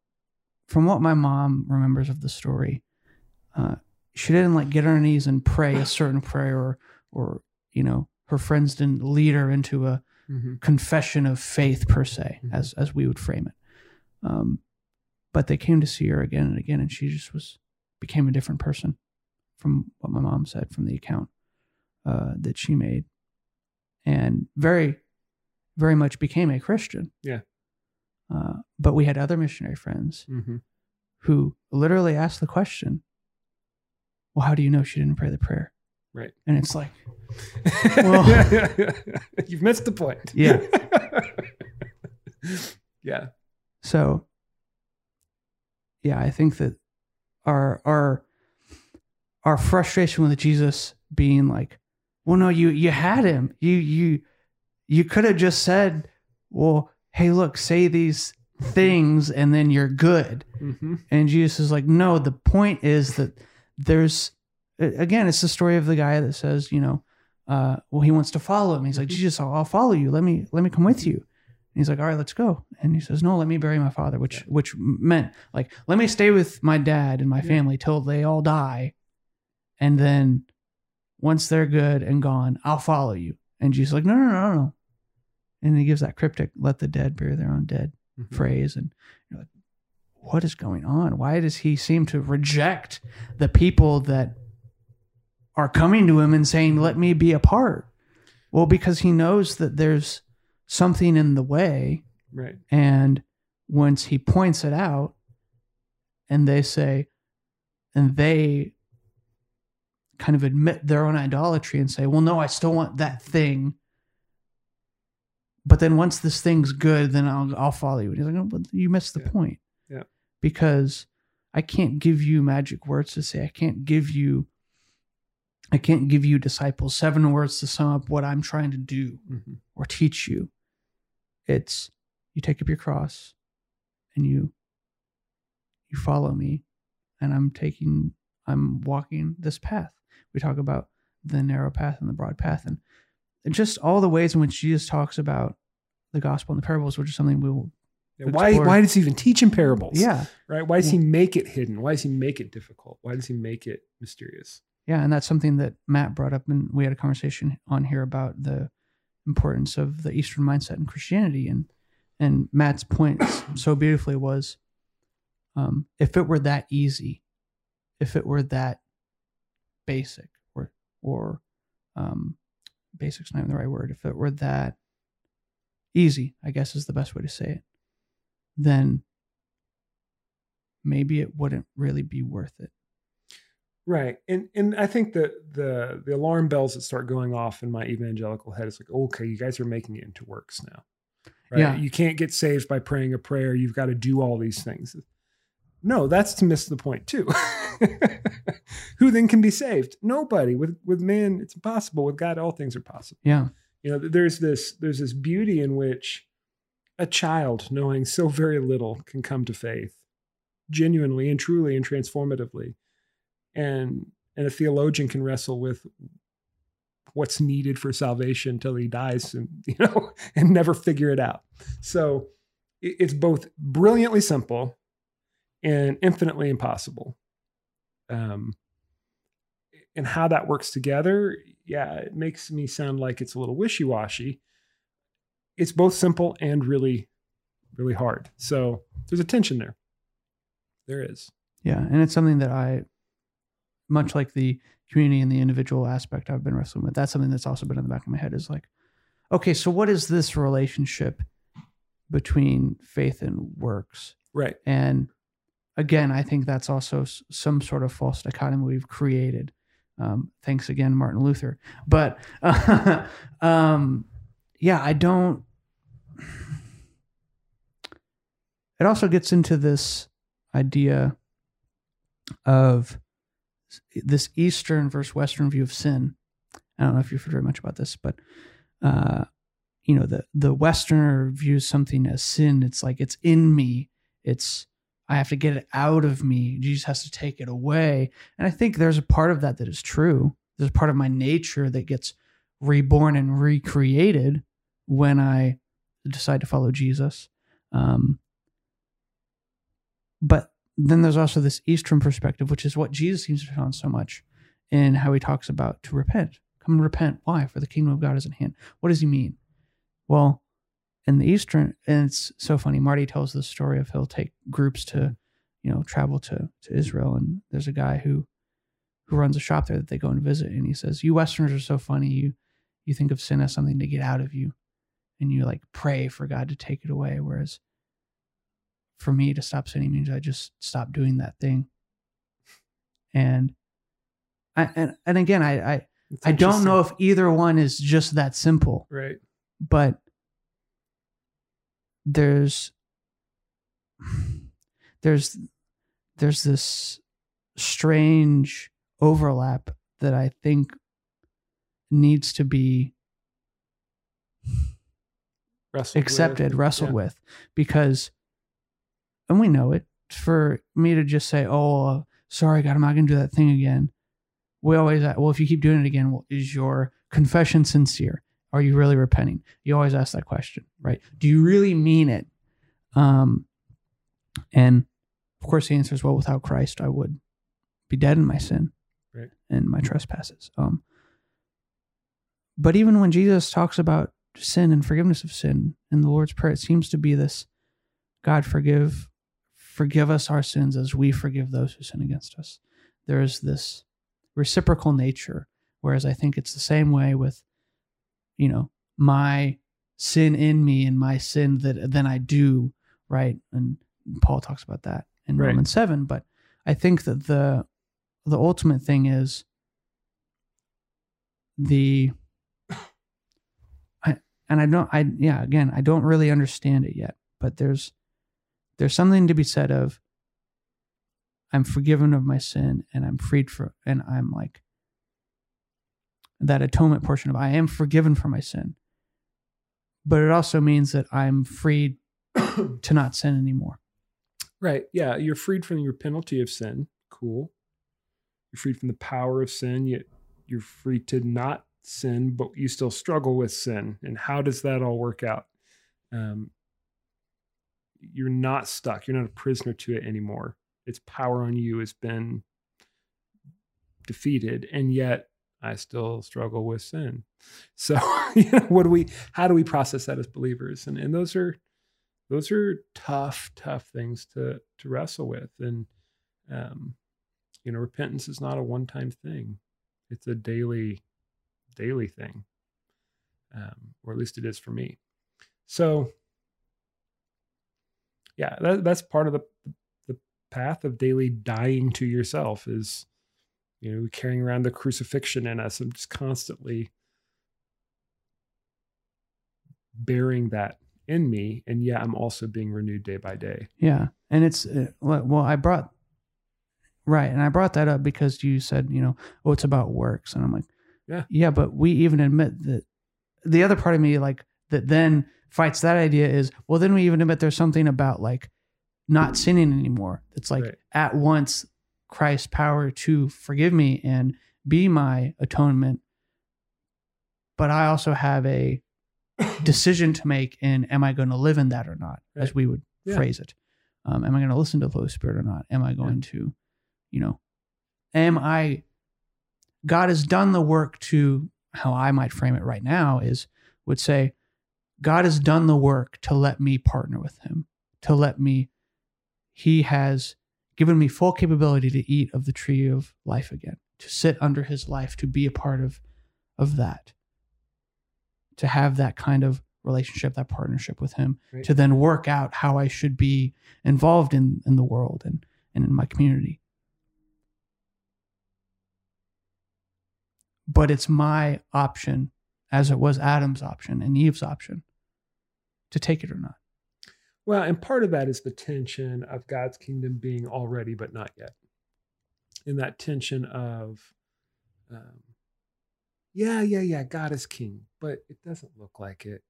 from what my mom remembers of the story, uh, she didn't like get on her knees and pray a certain prayer, or, or you know, her friends didn't lead her into a mm-hmm. confession of faith per se, mm-hmm. as as we would frame it. Um, but they came to see her again and again, and she just was became a different person from what my mom said from the account. Uh, that she made, and very, very much became a Christian. Yeah. Uh, but we had other missionary friends mm-hmm. who literally asked the question, well, how do you know she didn't pray the prayer? Right. And it's like, well, yeah, yeah, yeah. You've missed the point. Yeah. yeah. So, yeah, I think that our, our, our frustration with Jesus being like, well, no, you, you had him. You, you, you could have just said, well, hey, look, say these things and then you're good. Mm-hmm. And Jesus is like, no, the point is that there's, again, it's the story of the guy that says, you know, uh, well, he wants to follow him. He's like, Jesus, I'll, I'll follow you. Let me, let me come with you. And he's like, all right, let's go. And he says, no, let me bury my father, which, yeah. which meant like, let me stay with my dad and my yeah. family till they all die. And then, once they're good and gone, I'll follow you. And Jesus like, no, no, no, no. And he gives that cryptic, let the dead bury their own dead mm-hmm. phrase. And you're like, what is going on? Why does he seem to reject the people that are coming to him and saying, let me be a part. Well, because he knows that there's something in the way. Right. And once he points it out and they say, and they kind of admit their own idolatry and say, well, no, I still want that thing. But then once this thing's good, then I'll, I'll follow you. And he's like, no, but you missed the yeah. point. Yeah. Because I can't give you magic words to say. I can't give you, I can't give you disciples, seven words to sum up what I'm trying to do mm-hmm. or teach you. It's you take up your cross and you, you follow me, and I'm taking, I'm walking this path. We talk about the narrow path and the broad path, and just all the ways in which Jesus talks about the gospel and the parables, which is something we will yeah, why, why does he even teach in parables? Yeah. Right. Why does he make it hidden? Why does he make it difficult? Why does he make it mysterious? Yeah. And that's something that Matt brought up, and we had a conversation on here about the importance of the Eastern mindset in Christianity. And, and Matt's point so beautifully was, um, if it were that easy, if it were that basic or, or, um, basic's not even the right word. If it were that easy, I guess is the best way to say it, then maybe it wouldn't really be worth it. Right. And and I think that the the alarm bells that start going off in my evangelical head is like, okay, you guys are making it into works now. Right? Yeah. You can't get saved by praying a prayer. You've got to do all these things. No, that's to miss the point too. Who then can be saved? Nobody. With with man, it's impossible. With God, all things are possible. Yeah. You know, there's this there's this beauty in which a child, knowing so very little, can come to faith genuinely and truly and transformatively. And and a theologian can wrestle with what's needed for salvation till he dies, and you know, and never figure it out. So it, it's both brilliantly simple and infinitely impossible. Um, and how that works together, yeah, it makes me sound like it's a little wishy-washy. It's both simple and really, really hard. So there's a tension there. There is. Yeah, and it's something that I, much like the community and the individual aspect I've been wrestling with, that's something that's also been in the back of my head is like, okay, so what is this relationship between faith and works? Right. And again, I think that's also some sort of false dichotomy we've created. Um, thanks again, Martin Luther. But uh, um, yeah, I don't... It also gets into this idea of this Eastern versus Western view of sin. I don't know if you've heard very much about this, but uh, you know, the, the Westerner views something as sin. It's like, it's in me. It's... I have to get it out of me. Jesus has to take it away. And I think there's a part of that that is true. There's a part of my nature that gets reborn and recreated when I decide to follow Jesus. Um, but then there's also this Eastern perspective, which is what Jesus seems to have found so much in how he talks about to repent. Come and repent. Why? For the kingdom of God is at hand. What does he mean? Well, in the Eastern, and it's so funny, Marty tells the story of he'll take groups to, you know, travel to, to Israel. And there's a guy who who runs a shop there that they go and visit. And he says, you Westerners are so funny. You you think of sin as something to get out of you. And you like pray for God to take it away. Whereas for me to stop sinning means I just stop doing that thing. And I, and, and again, I I, I don't know if either one is just that simple. Right. But There's, there's, there's this strange overlap that I think needs to be wrestled accepted, with. wrestled yeah. with, because, and we know it. For me to just say, "Oh, uh, sorry, God, I'm not going to do that thing again." We always, well, if you keep doing it again, well, is your confession sincere? Are you really repenting? You always ask that question, right? Do you really mean it? Um, and of course the answer is, well, without Christ, I would be dead in my sin right. and my trespasses. Um, but even when Jesus talks about sin and forgiveness of sin in the Lord's Prayer, it seems to be this, God, forgive, forgive us our sins as we forgive those who sin against us. There is this reciprocal nature. Whereas I think it's the same way with, you know, my sin in me and my sin that then I do, right? And Paul talks about that in right. Romans seven. But I think that the the ultimate thing is the, I, and I don't, I yeah, again, I don't really understand it yet, but there's there's something to be said of, I'm forgiven of my sin and I'm freed for, and I'm like, that atonement portion of I am forgiven for my sin. But it also means that I'm freed to not sin anymore. Right. Yeah. You're freed from your penalty of sin. Cool. You're freed from the power of sin, yet you're free to not sin, but you still struggle with sin. And how does that all work out? Um, you're not stuck. You're not a prisoner to it anymore. Its power on you has been defeated. And yet I still struggle with sin. So, you know, what do we, how do we process that as believers? And and those are, those are tough, tough things to, to wrestle with. And, um, you know, repentance is not a one-time thing. It's a daily, daily thing. Um, or at least it is for me. So yeah, that, that's part of the, the path of daily dying to yourself is, you know, carrying around the crucifixion in us and just constantly bearing that in me. And yeah, I'm also being renewed day by day. Yeah. And it's, uh, well, I brought, right. And I brought that up because you said, you know, oh, it's about works. And I'm like, yeah, yeah, but we even admit that the other part of me, like that then fights that idea is, well, then we even admit there's something about like not sinning anymore. It's like right. at once, Christ's power to forgive me and be my atonement. But I also have a decision to make in, am I going to live in that or not? Right. As we would yeah. phrase it. Um, am I going to listen to the Holy Spirit or not? Am I going yeah. to, you know, am I, God has done the work to, how I might frame it right now is, would say, God has done the work to let me partner with him, to let me, he has given me full capability to eat of the tree of life again, to sit under his life, to be a part of, of that, to have that kind of relationship, that partnership with him, right. to then work out how I should be involved in, in the world and, and in my community. But it's my option, as it was Adam's option and Eve's option, to take it or not. Well, and part of that is the tension of God's kingdom being already, but not yet. And that tension of, um, yeah, yeah, yeah, God is king, but it doesn't look like it.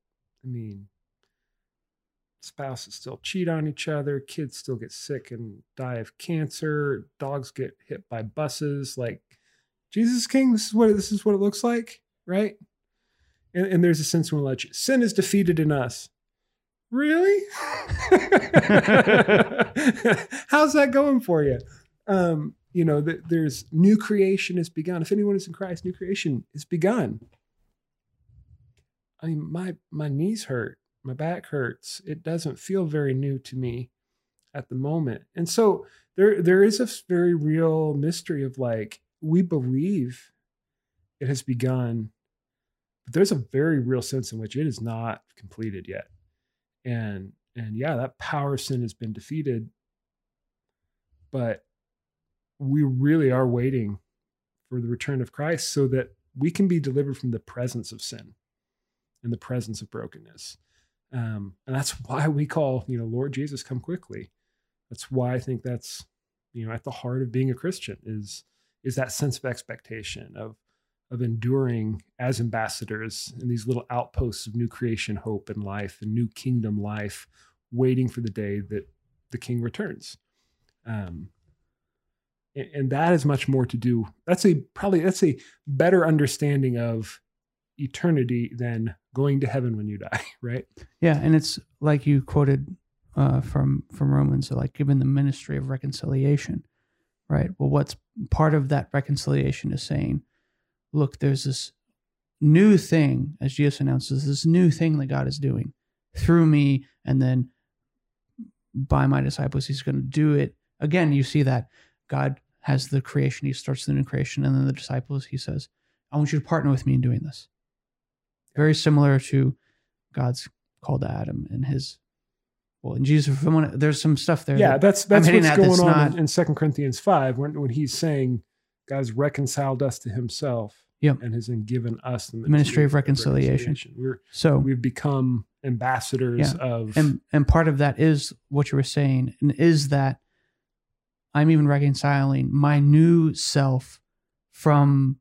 I mean, spouses still cheat on each other. Kids still get sick and die of cancer. Dogs get hit by buses. Like, Jesus is king. This is what, this is what it looks like, right? And, and there's a sense in which sin is defeated in us. Really? How's that going for you? Um, you know, th- there's new creation has begun. If anyone is in Christ, new creation is begun. I mean, my, my knees hurt. My back hurts. It doesn't feel very new to me at the moment. And so there, there is a very real mystery of like, we believe it has begun, but there's a very real sense in which it is not completed yet. And, and yeah, that power of sin has been defeated, but we really are waiting for the return of Christ so that we can be delivered from the presence of sin and the presence of brokenness. Um, and that's why we call, you know, Lord Jesus, come quickly. That's why I think that's, you know, at the heart of being a Christian is, is that sense of expectation of, of enduring as ambassadors in these little outposts of new creation, hope and life and new kingdom life, waiting for the day that the king returns. Um, and, and that is much more to do. That's a probably, that's a better understanding of eternity than going to heaven when you die. Right. Yeah. And it's like you quoted uh, from, from Romans, like given the ministry of reconciliation, right? Well, what's part of that reconciliation is saying, look, there's this new thing, as Jesus announces, this new thing that God is doing through me, and then by my disciples, he's going to do it. Again, you see that God has the creation. He starts the new creation. And then the disciples, he says, I want you to partner with me in doing this. Very similar to God's call to Adam and his, well, in Jesus, there's some stuff there. Yeah, that that's that's what's at, going that's on not, in Second Corinthians five when, when he's saying God's reconciled us to himself yep. and has given us the ministry, ministry of reconciliation. reconciliation. We're, so, we've become ambassadors yeah. of... And, and part of that is what you were saying, and is that I'm even reconciling my new self from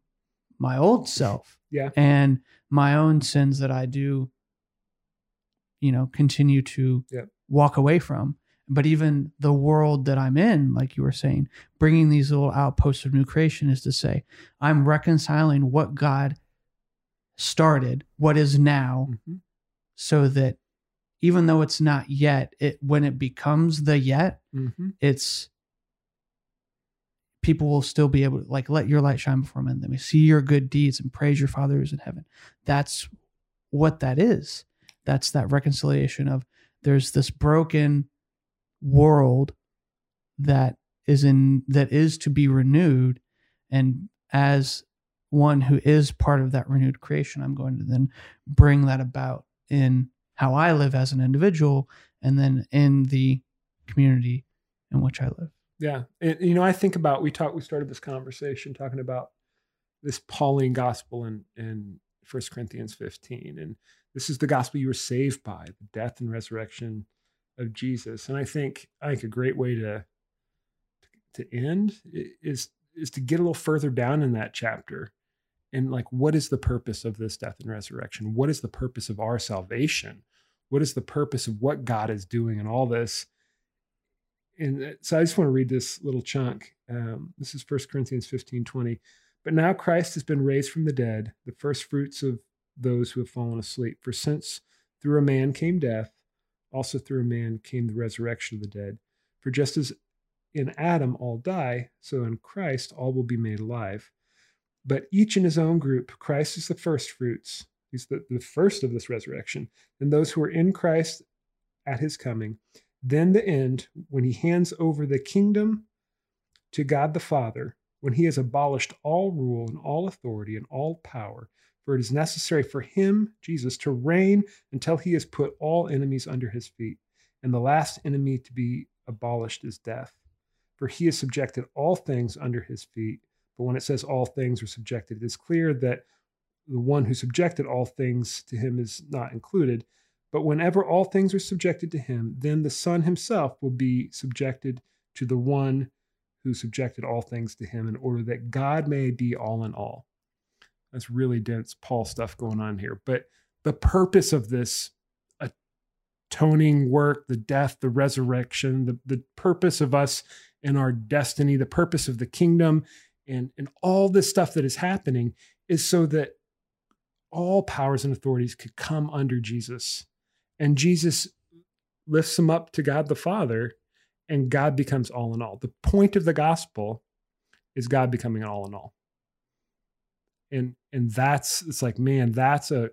my old self. Yeah. And my own sins that I do, you know, continue to yeah. walk away from. But even the world that I'm in, like you were saying, bringing these little outposts of new creation is to say, I'm reconciling what God started, what is now, mm-hmm. so that even though it's not yet, it when it becomes the yet, mm-hmm. it's... people will still be able to, like, let your light shine before men. Let me see your good deeds and praise your Father who's in heaven. That's what that is. That's that reconciliation of there's this broken world that is in, that is to be renewed. And as one who is part of that renewed creation, I'm going to then bring that about in how I live as an individual and then in the community in which I live. Yeah. And, you know, I think about, we talked, we started this conversation talking about this Pauline gospel in, in First Corinthians fifteen. And this is the gospel you were saved by, the death and resurrection of Jesus. And I think, I think a great way to, to end is, is to get a little further down in that chapter. And like, what is the purpose of this death and resurrection? What is the purpose of our salvation? What is the purpose of what God is doing in all this? And so I just want to read this little chunk. Um, this is First Corinthians fifteen twenty. But now Christ has been raised from the dead, the first fruits of those who have fallen asleep. For since through a man came death, also through a man came the resurrection of the dead. For just as in Adam all die, so in Christ all will be made alive. But each in his own group, Christ is the first fruits. He's the, the first of this resurrection. And those who are in Christ at his coming, then the end, when he hands over the kingdom to God the Father, when he has abolished all rule and all authority and all power, for it is necessary for him, Jesus, to reign until he has put all enemies under his feet. And the last enemy to be abolished is death. For he has subjected all things under his feet. But when it says all things are subjected, it is clear that the one who subjected all things to him is not included. But whenever all things are subjected to him, then the Son himself will be subjected to the one who subjected all things to him in order that God may be all in all. That's really dense Paul stuff going on here. But the purpose of this atoning work, the death, the resurrection, the, the purpose of us and our destiny, the purpose of the kingdom, and, and all this stuff that is happening is so that all powers and authorities could come under Jesus. And Jesus lifts him up to God the Father, and God becomes all in all. The point of the gospel is God becoming all in all. And and that's, it's like, man, that's a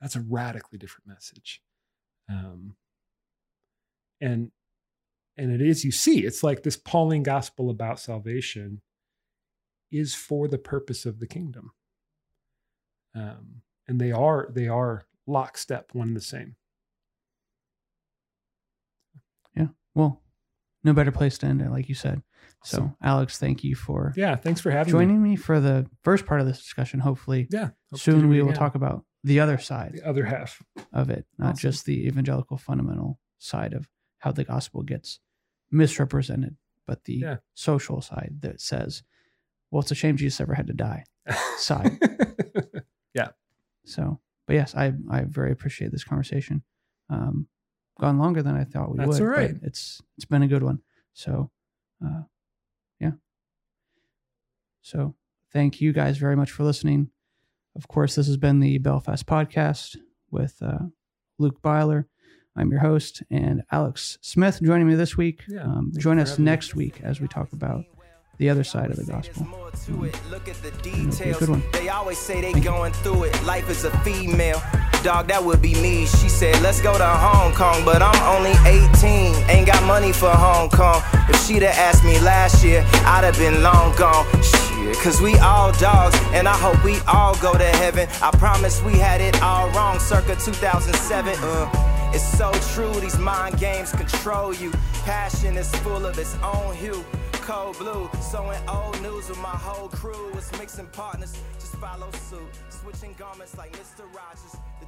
that's a radically different message. Um, and and it is, you see, it's like this Pauline gospel about salvation is for the purpose of the kingdom. Um, and they are they are lockstep, one and the same. Yeah. Well, no better place to end it, like you said. So, awesome. Alex, thank you for yeah, thanks for having joining me. me for the first part of this discussion. Hopefully, yeah, hope soon we will again. talk about the other side, the other half of it, not awesome. just the evangelical fundamental side of how the gospel gets misrepresented, but the yeah. social side that says, "Well, it's a shame Jesus ever had to die." Side. yeah. So, but yes, I I very appreciate this conversation. Um, gone longer than I thought we That's would. That's all right. It's it's been a good one. So, uh, yeah. So thank you guys very much for listening. Of course, this has been the Belfast Podcast with uh, Luke Byler. I'm your host, and Alex Smith joining me this week. Yeah, um, join us next me. week as we talk about the other side of the gospel. More to it. Look at the details. Good one. They always say they going through it. Life is a female. Dog, that would be me. She said, let's go to Hong Kong, but I'm only eighteen. Ain't got money for Hong Kong. If she'd have asked me last year, I'd have been long gone. Shit, cause we all dogs, and I hope we all go to heaven. I promise we had it all wrong circa two thousand seven. Uh, it's so true, these mind games control you. Passion is full of its own hue. Cold blue, so in old news with my whole crew. It's mixing partners, just follow suit. Switching garments like Mister Rogers. The